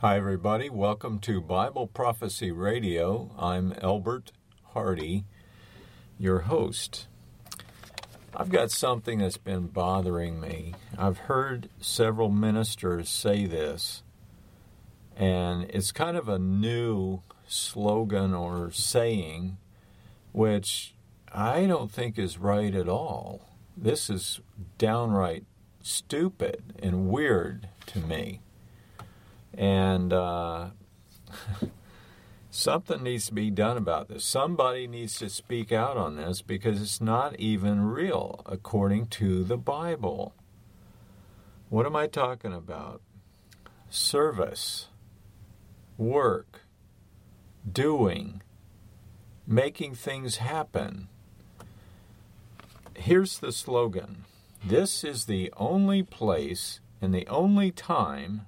Hi, everybody. Welcome to Bible Prophecy Radio. I'm Albert Hardy, your host. I've got something that's been bothering me. I've heard several ministers say this, and it's kind of a new slogan or saying, which I don't think is right at all. This is downright stupid and weird to me. And something needs to be done about this. Somebody needs to speak out on this because it's not even real according to the Bible. What am I talking about? Service, work, doing, making things happen. Here's the slogan. This is the only place and the only time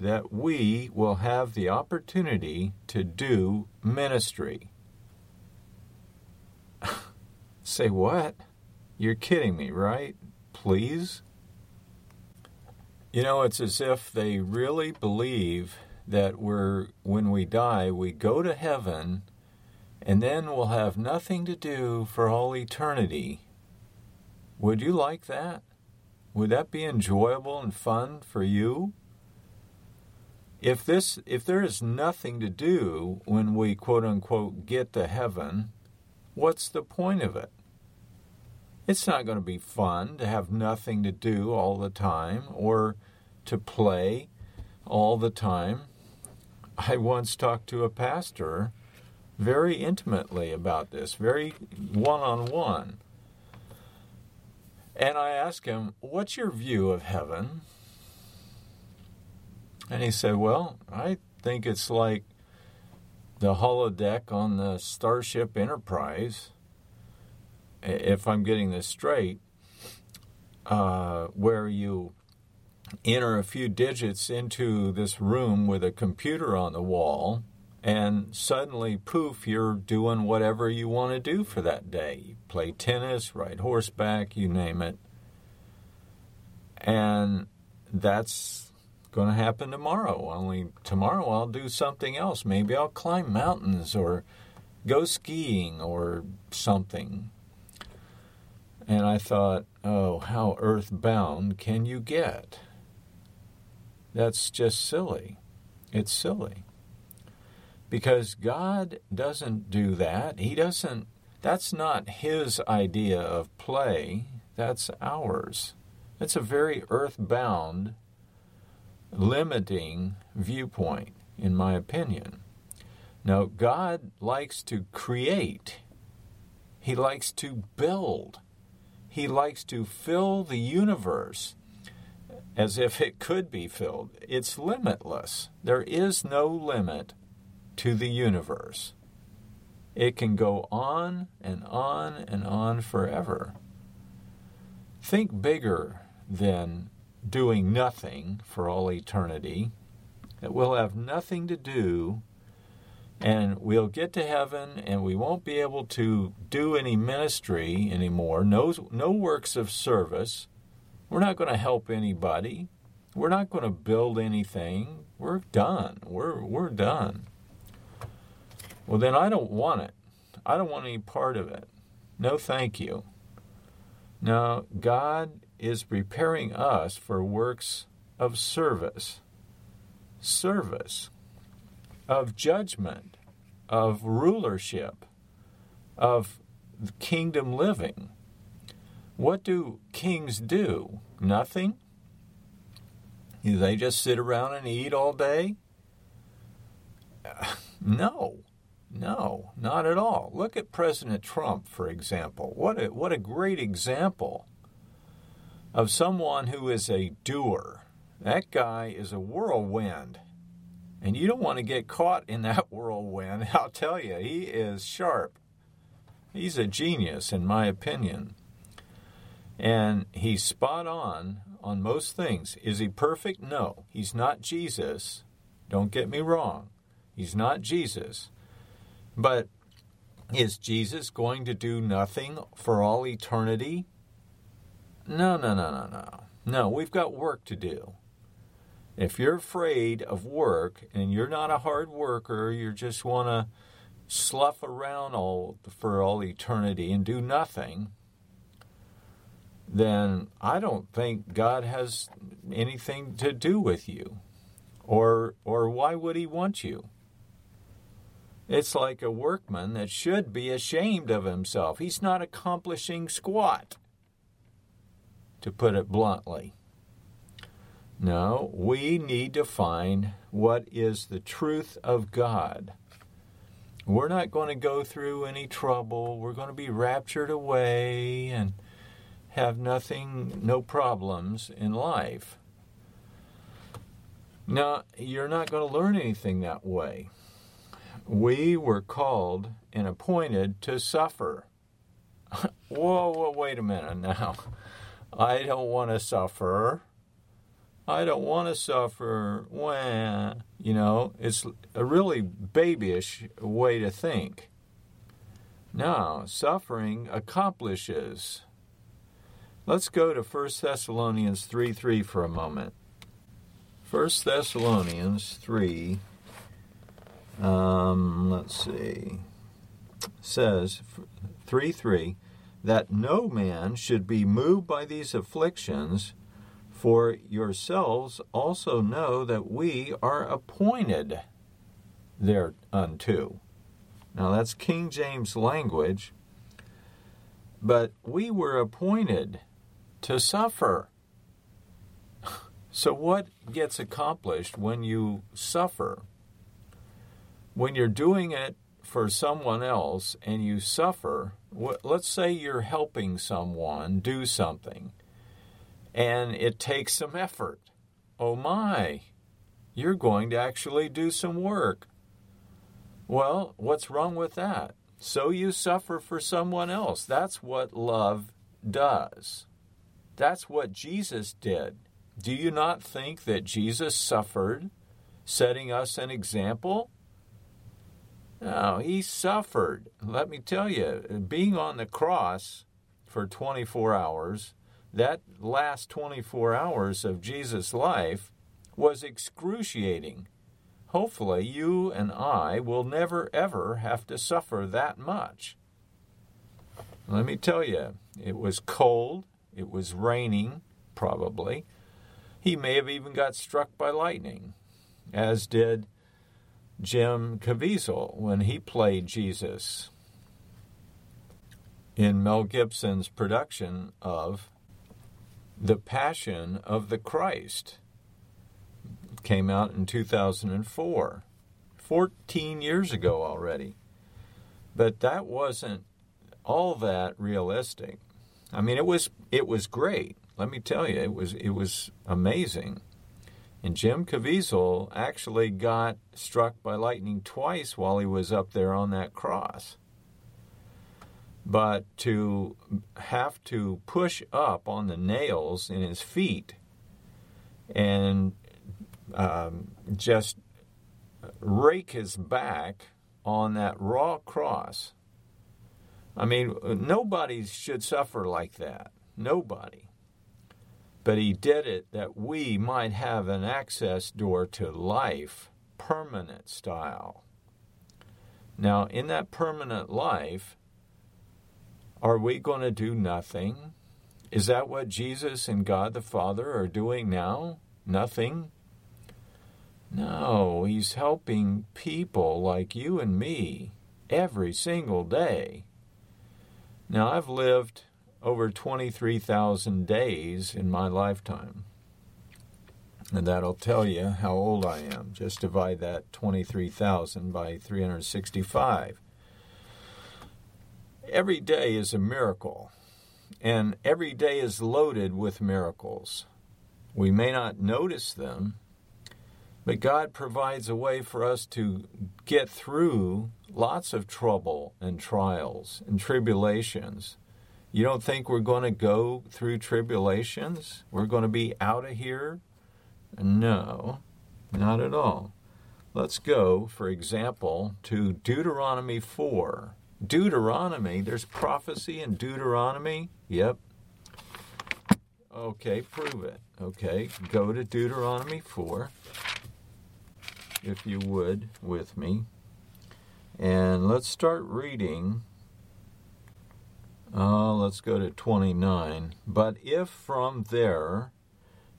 that we will have the opportunity to do ministry. Say what? You're kidding me, right? Please? You know, it's as if they really believe that when we die, we go to heaven, and then we'll have nothing to do for all eternity. Would you like that? Would that be enjoyable and fun for you? If there is nothing to do when we, quote-unquote, get to heaven, what's the point of it? It's not going to be fun to have nothing to do all the time or to play all the time. I once talked to a pastor very intimately about this, very one-on-one. And I asked him, what's your view of heaven? And he said, well, I think it's like the holodeck on the Starship Enterprise, if I'm getting this straight, where you enter a few digits into this room with a computer on the wall, and suddenly, poof, you're doing whatever you want to do for that day. You play tennis, ride horseback, you name it. And that's going to happen tomorrow, only tomorrow I'll do something else. Maybe I'll climb mountains or go skiing or something. And I thought, oh, how earthbound can you get? That's just silly. It's silly. Because God doesn't do that. He doesn't. That's not His idea of play. That's ours. It's a very earthbound, limiting viewpoint, in my opinion. Now, God likes to create. He likes to build. He likes to fill the universe as if it could be filled. It's limitless. There is no limit to the universe. It can go on and on and on forever. Think bigger than doing nothing for all eternity, that we'll have nothing to do, and we'll get to heaven, and we won't be able to do any ministry anymore, no works of service. We're not going to help anybody. We're not going to build anything. We're done. We're done. Well, then I don't want it. I don't want any part of it. No, thank you. Now, God is preparing us for works of service, of judgment, of rulership, of kingdom living. What do kings do? Nothing? Do they just sit around and eat all day? No, not at all. Look at President Trump, for example. What a great example of someone who is a doer. That guy is a whirlwind. And you don't want to get caught in that whirlwind. I'll tell you, he is sharp. He's a genius, in my opinion. And he's spot on most things. Is he perfect? No. He's not Jesus. Don't get me wrong. He's not Jesus. But is Jesus going to do nothing for all eternity? No. We've got work to do. If you're afraid of work and you're not a hard worker, you just want to slough around for all eternity and do nothing, then I don't think God has anything to do with you. Or why would he want you? It's like a workman that should be ashamed of himself. He's not accomplishing squat, to put it bluntly. No, we need to find what is the truth of God. We're not going to go through any trouble. We're going to be raptured away and have nothing, no problems in life. Now, you're not going to learn anything that way. We were called and appointed to suffer. Whoa, wait a minute now. I don't want to suffer. I don't want to suffer. Wah. You know, it's a really babyish way to think. No, suffering accomplishes. Let's go to 1 Thessalonians 3:3 for a moment. 1 Thessalonians 3, says 3:3, that no man should be moved by these afflictions, for yourselves also know that we are appointed thereunto. Now that's King James language, but we were appointed to suffer. So what gets accomplished when you suffer? When you're doing it for someone else and you suffer, let's say you're helping someone do something and it takes some effort. Oh my, you're going to actually do some work. Well, what's wrong with that? So you suffer for someone else. That's what love does. That's what Jesus did. Do you not think that Jesus suffered, setting us an example? No, he suffered. Let me tell you, being on the cross for 24 hours, that last 24 hours of Jesus' life was excruciating. Hopefully, you and I will never, ever have to suffer that much. Let me tell you, it was cold. It was raining, probably. He may have even got struck by lightning, as did Jim Caviezel when he played Jesus in Mel Gibson's production of The Passion of the Christ. It came out in 2004, 14 years ago already. But that wasn't all that realistic. I mean, it was great. Let me tell you, it was amazing. And Jim Caviezel actually got struck by lightning twice while he was up there on that cross. But to have to push up on the nails in his feet and just rake his back on that raw cross. I mean, nobody should suffer like that. Nobody. But he did it that we might have an access door to life, permanent style. Now, in that permanent life, are we going to do nothing? Is that what Jesus and God the Father are doing now? Nothing? No, he's helping people like you and me every single day. Now, I've lived over 23,000 days in my lifetime. And that'll tell you how old I am. Just divide that 23,000 by 365. Every day is a miracle. And every day is loaded with miracles. We may not notice them, but God provides a way for us to get through lots of trouble and trials and tribulations. You don't think we're going to go through tribulations? We're going to be out of here? No, not at all. Let's go, for example, to Deuteronomy 4. Deuteronomy, there's prophecy in Deuteronomy. Yep. Okay, prove it. Okay, go to Deuteronomy 4, if you would, with me. And let's start reading. Let's go to 29. But if from there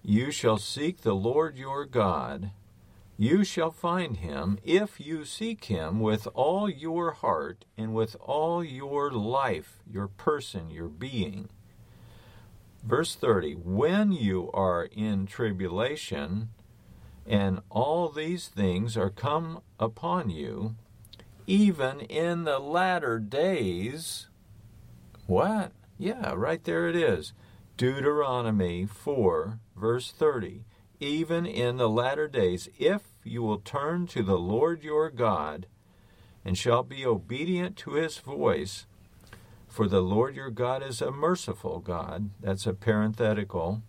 you shall seek the Lord your God, you shall find him, if you seek him with all your heart and with all your life, your person, your being. Verse 30, when you are in tribulation and all these things are come upon you, even in the latter days, what? Yeah, right there it is. Deuteronomy 4, verse 30. Even in the latter days, if you will turn to the Lord your God and shall be obedient to his voice, for the Lord your God is a merciful God. That's a parenthetical.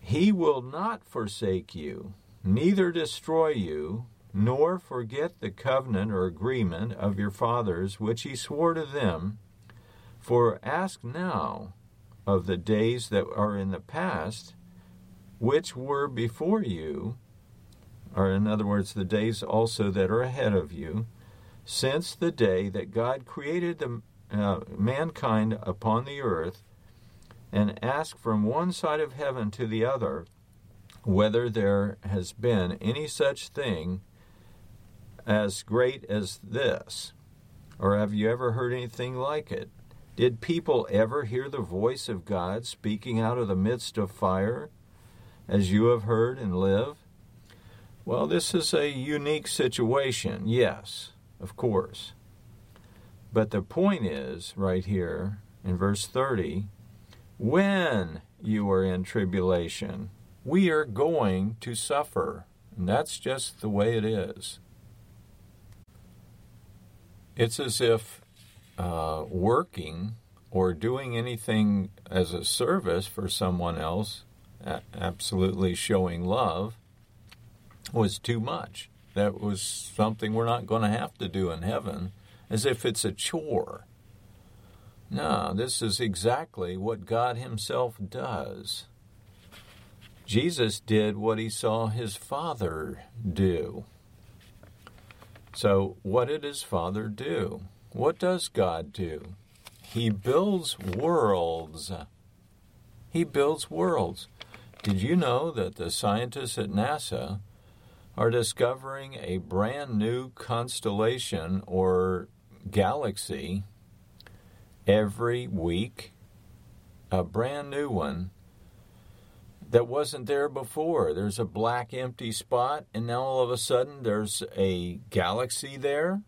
He will not forsake you, neither destroy you, nor forget the covenant or agreement of your fathers, which he swore to them. For ask now of the days that are in the past, which were before you, or in other words, the days also that are ahead of you, since the day that God created the mankind upon the earth, and ask from one side of heaven to the other whether there has been any such thing as great as this, or have you ever heard anything like it? Did people ever hear the voice of God speaking out of the midst of fire, as you have heard and live? Well, this is a unique situation, yes, of course. But the point is, right here in verse 30, when you are in tribulation, we are going to suffer. And that's just the way it is. It's as if working or doing anything as a service for someone else, absolutely showing love, was too much. That was something we're not going to have to do in heaven, as if it's a chore. No, this is exactly what God himself does. Jesus did what he saw his Father do. So what did his Father do? What does God do? He builds worlds. He builds worlds. Did you know that the scientists at NASA are discovering a brand new constellation or galaxy every week, a brand new one that wasn't there before? There's a black empty spot, and now all of a sudden there's a galaxy there.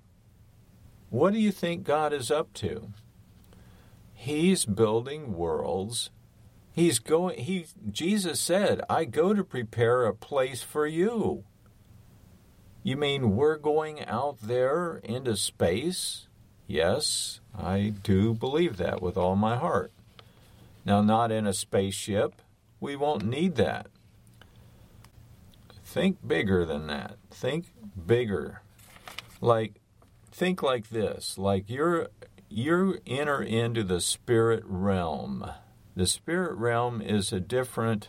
What do you think God is up to? He's building worlds. Jesus said, I go to prepare a place for you. You mean we're going out there into space? Yes, I do believe that with all my heart. Now, not in a spaceship. We won't need that. Think bigger than that. Think bigger. Think like this. You enter into the spirit realm. The spirit realm is a different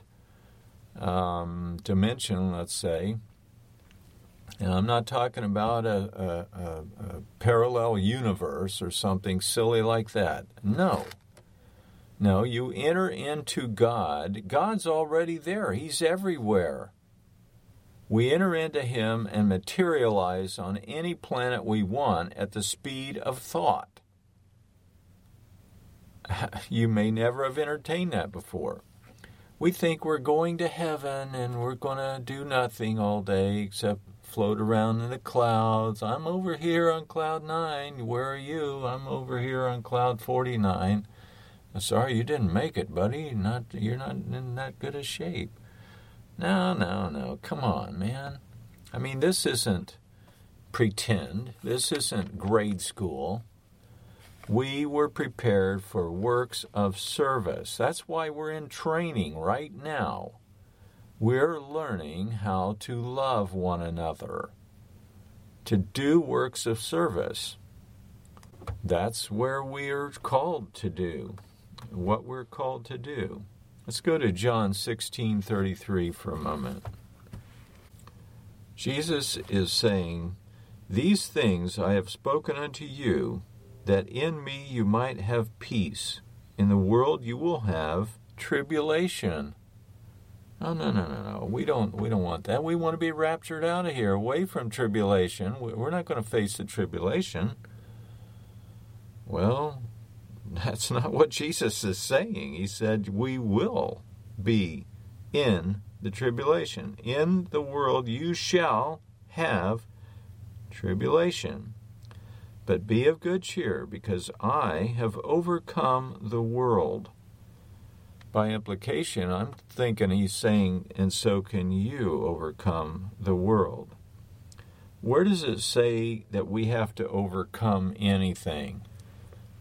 dimension, let's say. And I'm not talking about a parallel universe or something silly like that. No, you enter into God. God's already there. He's everywhere. We enter into him and materialize on any planet we want at the speed of thought. You may never have entertained that before. We think we're going to heaven and we're going to do nothing all day except float around in the clouds. I'm over here on cloud 9. Where are you? I'm over here on cloud 49. Sorry, you didn't make it, buddy. You're not in that good a shape. No. Come on, man. I mean, this isn't pretend. This isn't grade school. We were prepared for works of service. That's why we're in training right now. We're learning how to love one another, to do works of service. That's what we're called to do. Let's go to John 16:33 for a moment. Jesus is saying, "These things I have spoken unto you, that in me you might have peace. In the world you will have tribulation." No. We don't want that. We want to be raptured out of here, away from tribulation. We're not going to face the tribulation. Well, that's not what Jesus is saying. He said we will be in the tribulation. In the world you shall have tribulation. But be of good cheer, because I have overcome the world. By implication, I'm thinking he's saying, and so can you overcome the world. Where does it say that we have to overcome anything?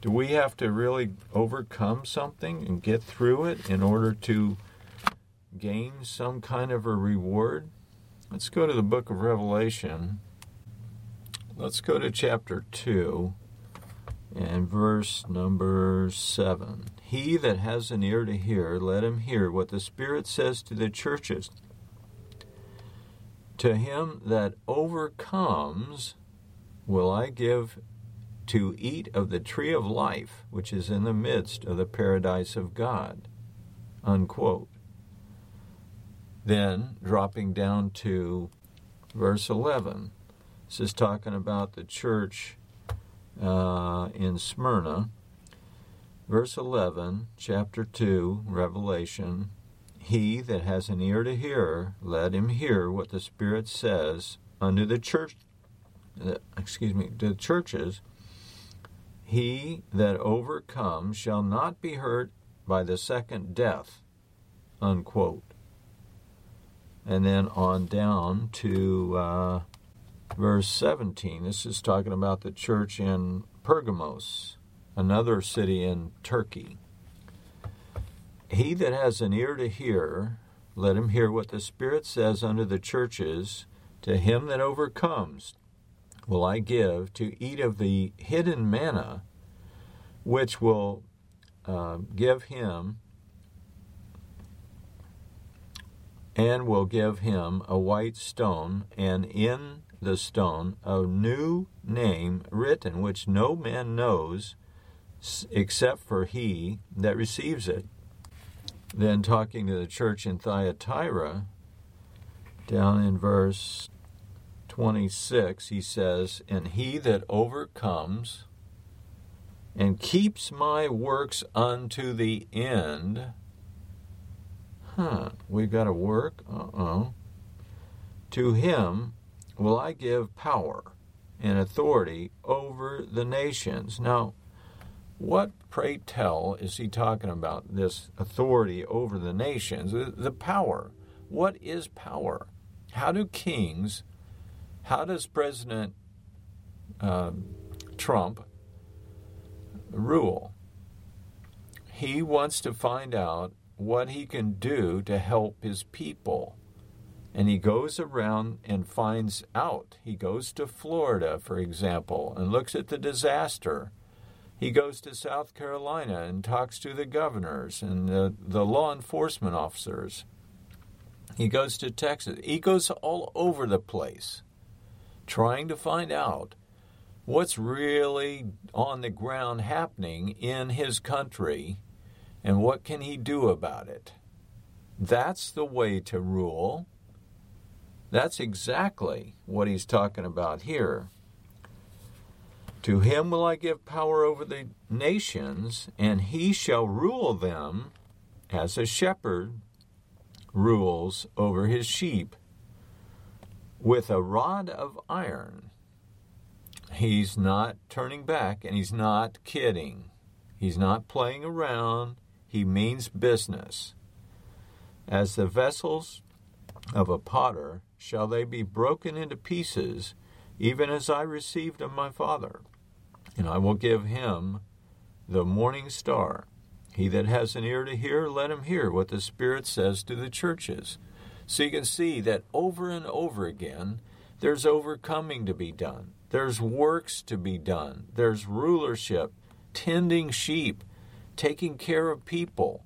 Do we have to really overcome something and get through it in order to gain some kind of a reward? Let's go to the book of Revelation. Let's go to chapter 2 and verse number 7. He that has an ear to hear, let him hear what the Spirit says to the churches. To him that overcomes will I give to eat of the tree of life, which is in the midst of the paradise of God. Unquote. Then, dropping down to verse 11, this is talking about the church in Smyrna. Verse 11, chapter 2, Revelation, he that has an ear to hear, let him hear what the Spirit says unto the church. The churches. He that overcomes shall not be hurt by the second death, unquote. And then on down to verse 17. This is talking about the church in Pergamos, another city in Turkey. He that has an ear to hear, let him hear what the Spirit says unto the churches. To him that overcomes will I give to eat of the hidden manna, which will give him and will give him a white stone, and in the stone a new name written, which no man knows except for he that receives it. Then talking to the church in Thyatira, down in verse 26, he says, and he that overcomes and keeps my works unto the end. We've got to work? To him will I give power and authority over the nations. Now, what, pray tell, is he talking about, this authority over the nations? The power. What is power? How does President Trump rule? He wants to find out what he can do to help his people. And he goes around and finds out. He goes to Florida, for example, and looks at the disaster. He goes to South Carolina and talks to the governors and the law enforcement officers. He goes to Texas. He goes all over the place trying to find out what's really on the ground happening in his country and what can he do about it. That's the way to rule. That's exactly what he's talking about here. To him will I give power over the nations, and he shall rule them as a shepherd rules over his sheep with a rod of iron. He's not turning back, and he's not kidding. He's not playing around. He means business. As the vessels of a potter shall they be broken into pieces, even as I received of my Father. And I will give him the morning star. He that has an ear to hear, let him hear what the Spirit says to the churches. So you can see that over and over again, there's overcoming to be done. There's works to be done. There's rulership, tending sheep, taking care of people.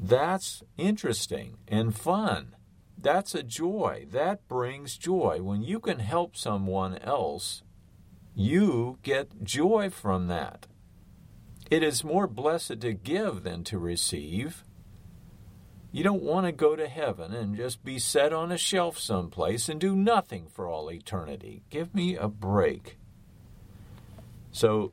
That's interesting and fun. That's a joy. That brings joy. When you can help someone else, you get joy from that. It is more blessed to give than to receive. You don't want to go to heaven and just be set on a shelf someplace and do nothing for all eternity. Give me a break. So,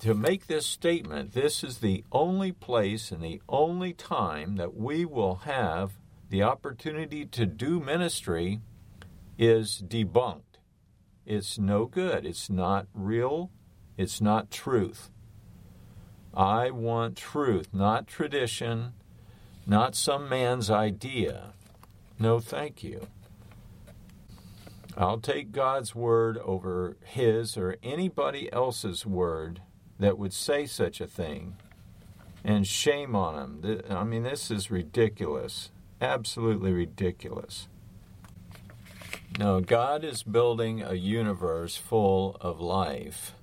to make this statement, this is the only place and the only time that we will have the opportunity to do ministry is debunked. It's no good. It's not real. It's not truth. I want truth, not tradition. Not some man's idea. No, thank you. I'll take God's word over his or anybody else's word that would say such a thing. And shame on him. I mean, this is ridiculous. Absolutely ridiculous. No, God is building a universe full of life,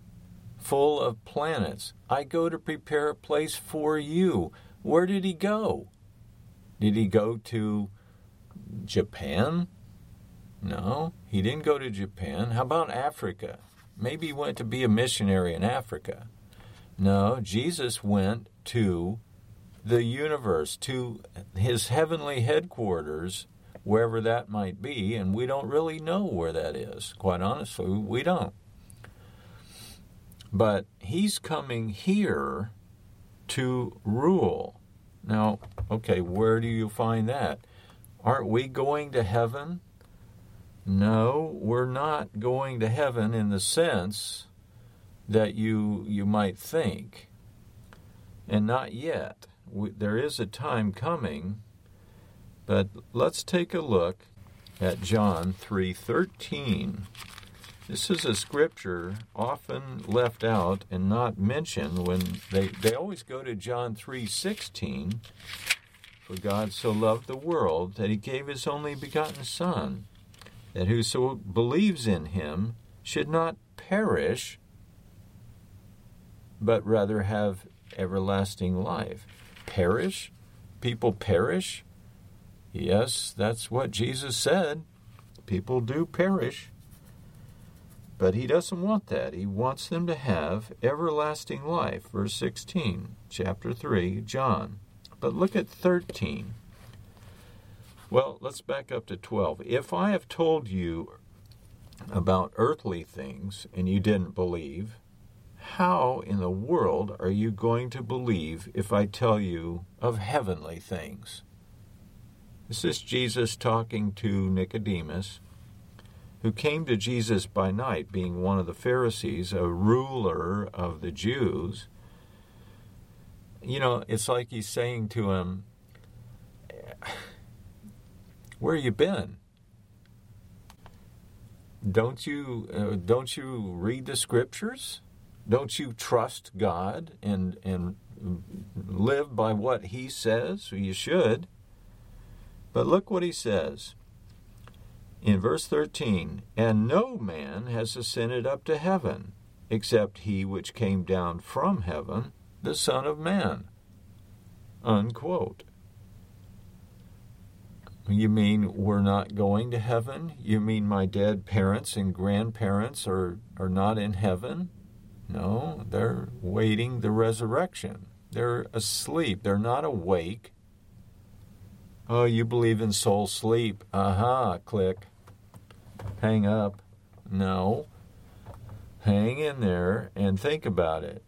full of planets. I go to prepare a place for you. Where did he go? Did he go to Japan? No, he didn't go to Japan. How about Africa? Maybe he went to be a missionary in Africa. No, Jesus went to the universe, to his heavenly headquarters, wherever that might be, and we don't really know where that is. Quite honestly, we don't. But he's coming here to rule. Now, okay, where do you find that? Aren't we going to heaven? No, we're not going to heaven in the sense that you might think. And not yet. There is a time coming. But let's take a look at John 3:13. This is a scripture often left out and not mentioned when they always go to John 3:16. For God so loved the world that he gave his only begotten Son, that whoso believes in him should not perish, but rather have everlasting life. Perish? People perish? Yes, that's what Jesus said. People do perish. But he doesn't want that. He wants them to have everlasting life. Verse 16, chapter 3, John. But look at 13. Well, let's back up to 12. If I have told you about earthly things and you didn't believe, how in the world are you going to believe if I tell you of heavenly things? This is Jesus talking to Nicodemus, who came to Jesus by night, being one of the Pharisees, a ruler of the Jews. You know, it's like he's saying to him, where you been? Don't you read the scriptures? Don't you trust God and live by what he says? You should. But look what he says. In verse 13, and no man has ascended up to heaven, except he which came down from heaven, the Son of Man. Unquote. You mean we're not going to heaven? You mean my dead parents and grandparents are not in heaven? No, they're waiting the resurrection. They're asleep. They're not awake. Oh, you believe in soul sleep. Aha, click. Hang up. No. Hang in there and think about it.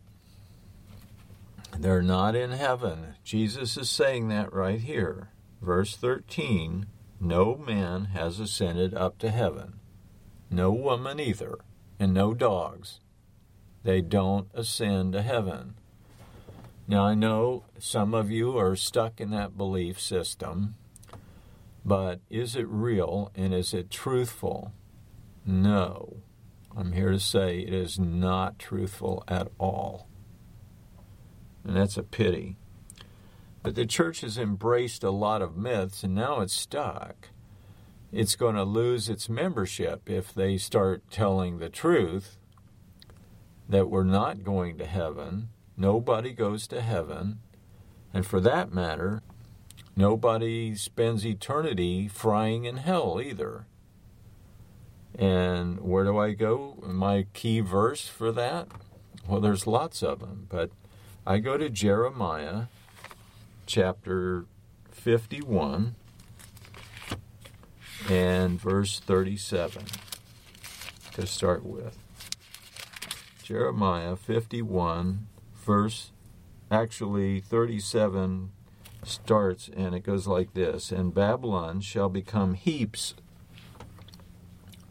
They're not in heaven. Jesus is saying that right here. Verse 13, no man has ascended up to heaven. No woman either. And no dogs. They don't ascend to heaven. Now, I know some of you are stuck in that belief system, but is it real and is it truthful? No. I'm here to say it is not truthful at all. And that's a pity. But the church has embraced a lot of myths, and now it's stuck. It's going to lose its membership if they start telling the truth that we're not going to heaven. Nobody goes to heaven. And for that matter, Nobody spends eternity frying in hell either. And where do I go? My key verse for that? Well, there's lots of them, but I go to Jeremiah chapter 51 and verse 37 to start with. Jeremiah 51, verse, actually 37 starts, and it goes like this. And Babylon shall become heaps,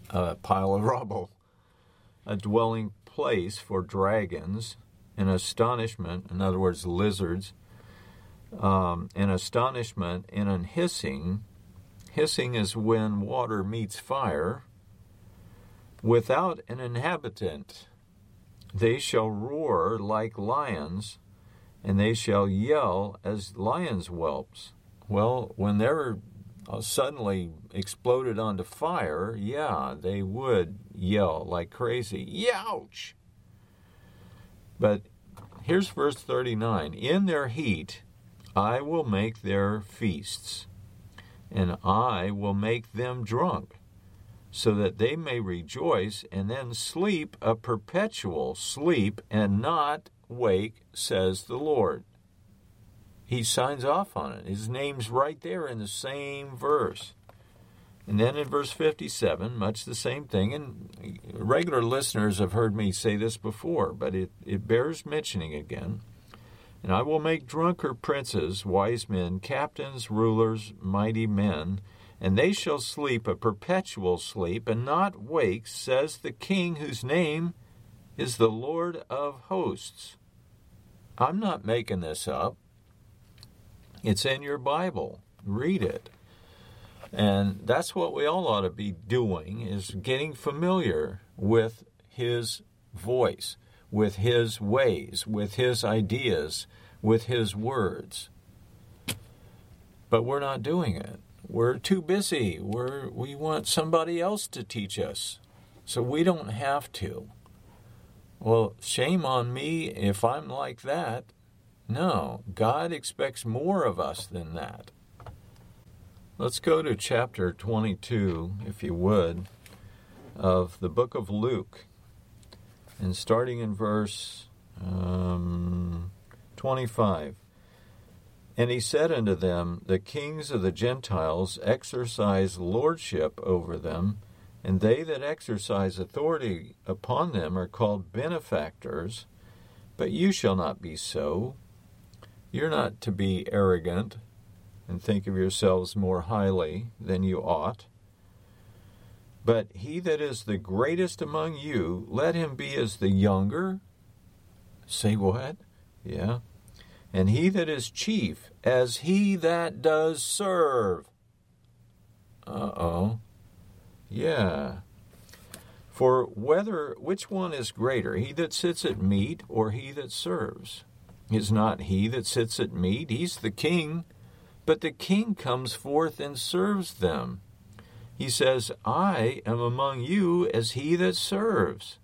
a pile of rubble, a dwelling place for dragons, an astonishment, in other words, lizards, an astonishment and an hissing. Hissing is when water meets fire. Without an inhabitant, they shall roar like lions, and they shall yell as lions' whelps. Well, when they're suddenly exploded onto fire, yeah, they would yell like crazy. Youch! But here's verse 39. In their heat, I will make their feasts, and I will make them drunk, so that they may rejoice and then sleep a perpetual sleep and not wake, says the Lord. He signs off on it. His name's right there in the same verse. And then in verse 57, much the same thing. And regular listeners have heard me say this before, but it bears mentioning again. And I will make drunkard princes, wise men, captains, rulers, mighty men, and they shall sleep a perpetual sleep and not wake, says the King whose name is the Lord of hosts. I'm not making this up. It's in your Bible. Read it. And that's what we all ought to be doing, is getting familiar with his voice, with his ways, with his ideas, with his words. But we're not doing it. We're too busy. We want somebody else to teach us, so we don't have to. Well, shame on me if I'm like that. No, God expects more of us than that. Let's go to chapter 22, if you would, of the book of Luke. And starting in verse 25. And he said unto them, the kings of the Gentiles exercise lordship over them, and they that exercise authority upon them are called benefactors. But you shall not be so. You're not to be arrogant and think of yourselves more highly than you ought. But he that is the greatest among you, let him be as the younger. Say what? Yeah. And he that is chief, as he that does serve. Uh-oh. Yeah. For whether which one is greater, he that sits at meat or he that serves? Is not he that sits at meat, he's the king, but the king comes forth and serves them. He says, I am among you as he that serves.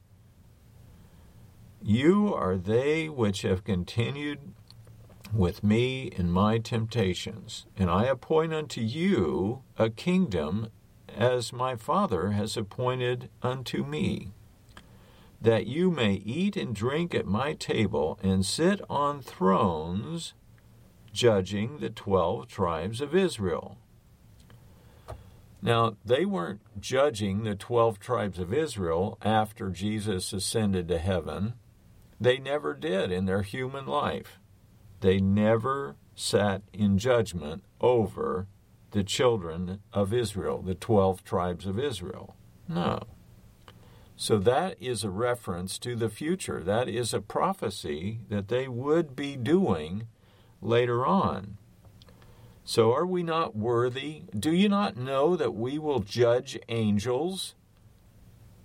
You are they which have continued with me in my temptations, and I appoint unto you a kingdom, as my Father has appointed unto me, that you may eat and drink at my table and sit on thrones, judging the 12 tribes of Israel. Now, they weren't judging the 12 tribes of Israel after Jesus ascended to heaven. They never did in their human life. They never sat in judgment over the children of Israel, the 12 tribes of Israel. No. So that is a reference to the future. That is a prophecy that they would be doing later on. So are we not worthy? Do you not know that we will judge angels?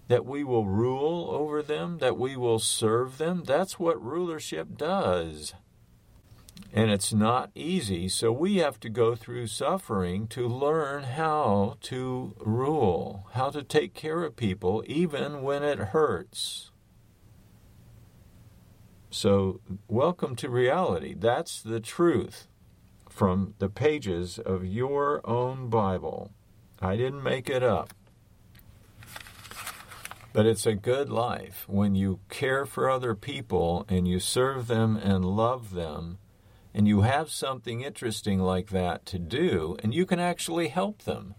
That we will rule over them? That we will serve them? That's what rulership does. And it's not easy, so we have to go through suffering to learn how to rule, how to take care of people, even when it hurts. So, welcome to reality. That's the truth. from the pages of your own Bible. I didn't make it up. But it's a good life when you care for other people and you serve them and love them, and you have something interesting like that to do, and you can actually help them.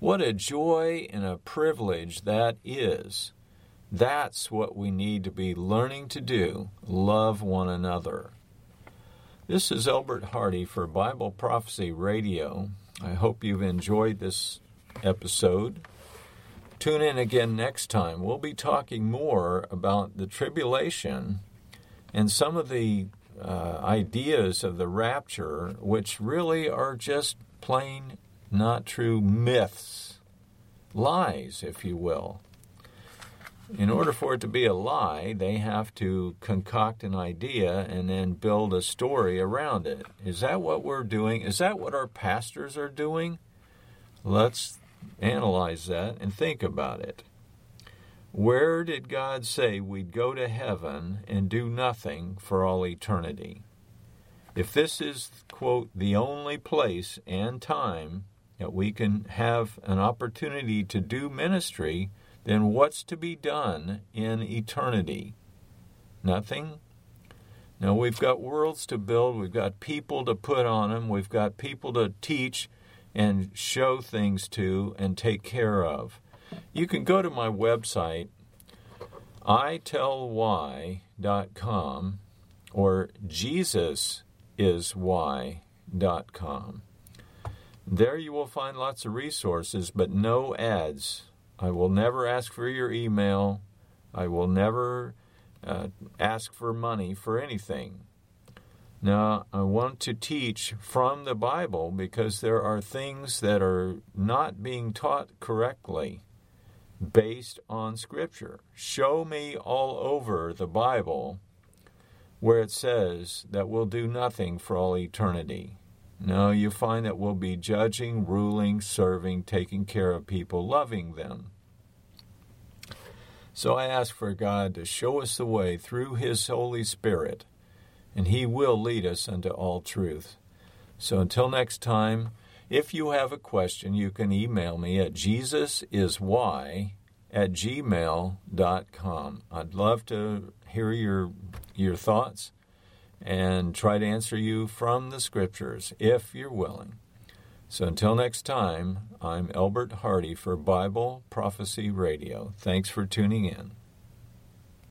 What a joy and a privilege that is. That's what we need to be learning to do, love one another. This is Albert Hardy for Bible Prophecy Radio. I hope you've enjoyed this episode. Tune in again next time. We'll be talking more about the tribulation and some of the ideas of the rapture, which really are just plain not true myths, lies, if you will. In order for it to be a lie, they have to concoct an idea and then build a story around it. Is that what we're doing? Is that what our pastors are doing? Let's analyze that and think about it. Where did God say we'd go to heaven and do nothing for all eternity? If this is, quote, the only place and time that we can have an opportunity to do ministry, then what's to be done in eternity? Nothing? Now, we've got worlds to build. We've got people to put on them. We've got people to teach and show things to and take care of. You can go to my website, itellwhy.com or jesusiswhy.com. There you will find lots of resources, but no ads. I will never ask for your email. I will never ask for money for anything. Now, I want to teach from the Bible because there are things that are not being taught correctly based on Scripture. Show me all over the Bible where it says that we'll do nothing for all eternity. No, you find that we'll be judging, ruling, serving, taking care of people, loving them. So I ask for God to show us the way through His Holy Spirit, and He will lead us unto all truth. So until next time, if you have a question, you can email me at jesusiswhy@gmail.com. I'd love to hear your thoughts and try to answer you from the Scriptures, if you're willing. So until next time, I'm Albert Hardy for Bible Prophecy Radio. Thanks for tuning in.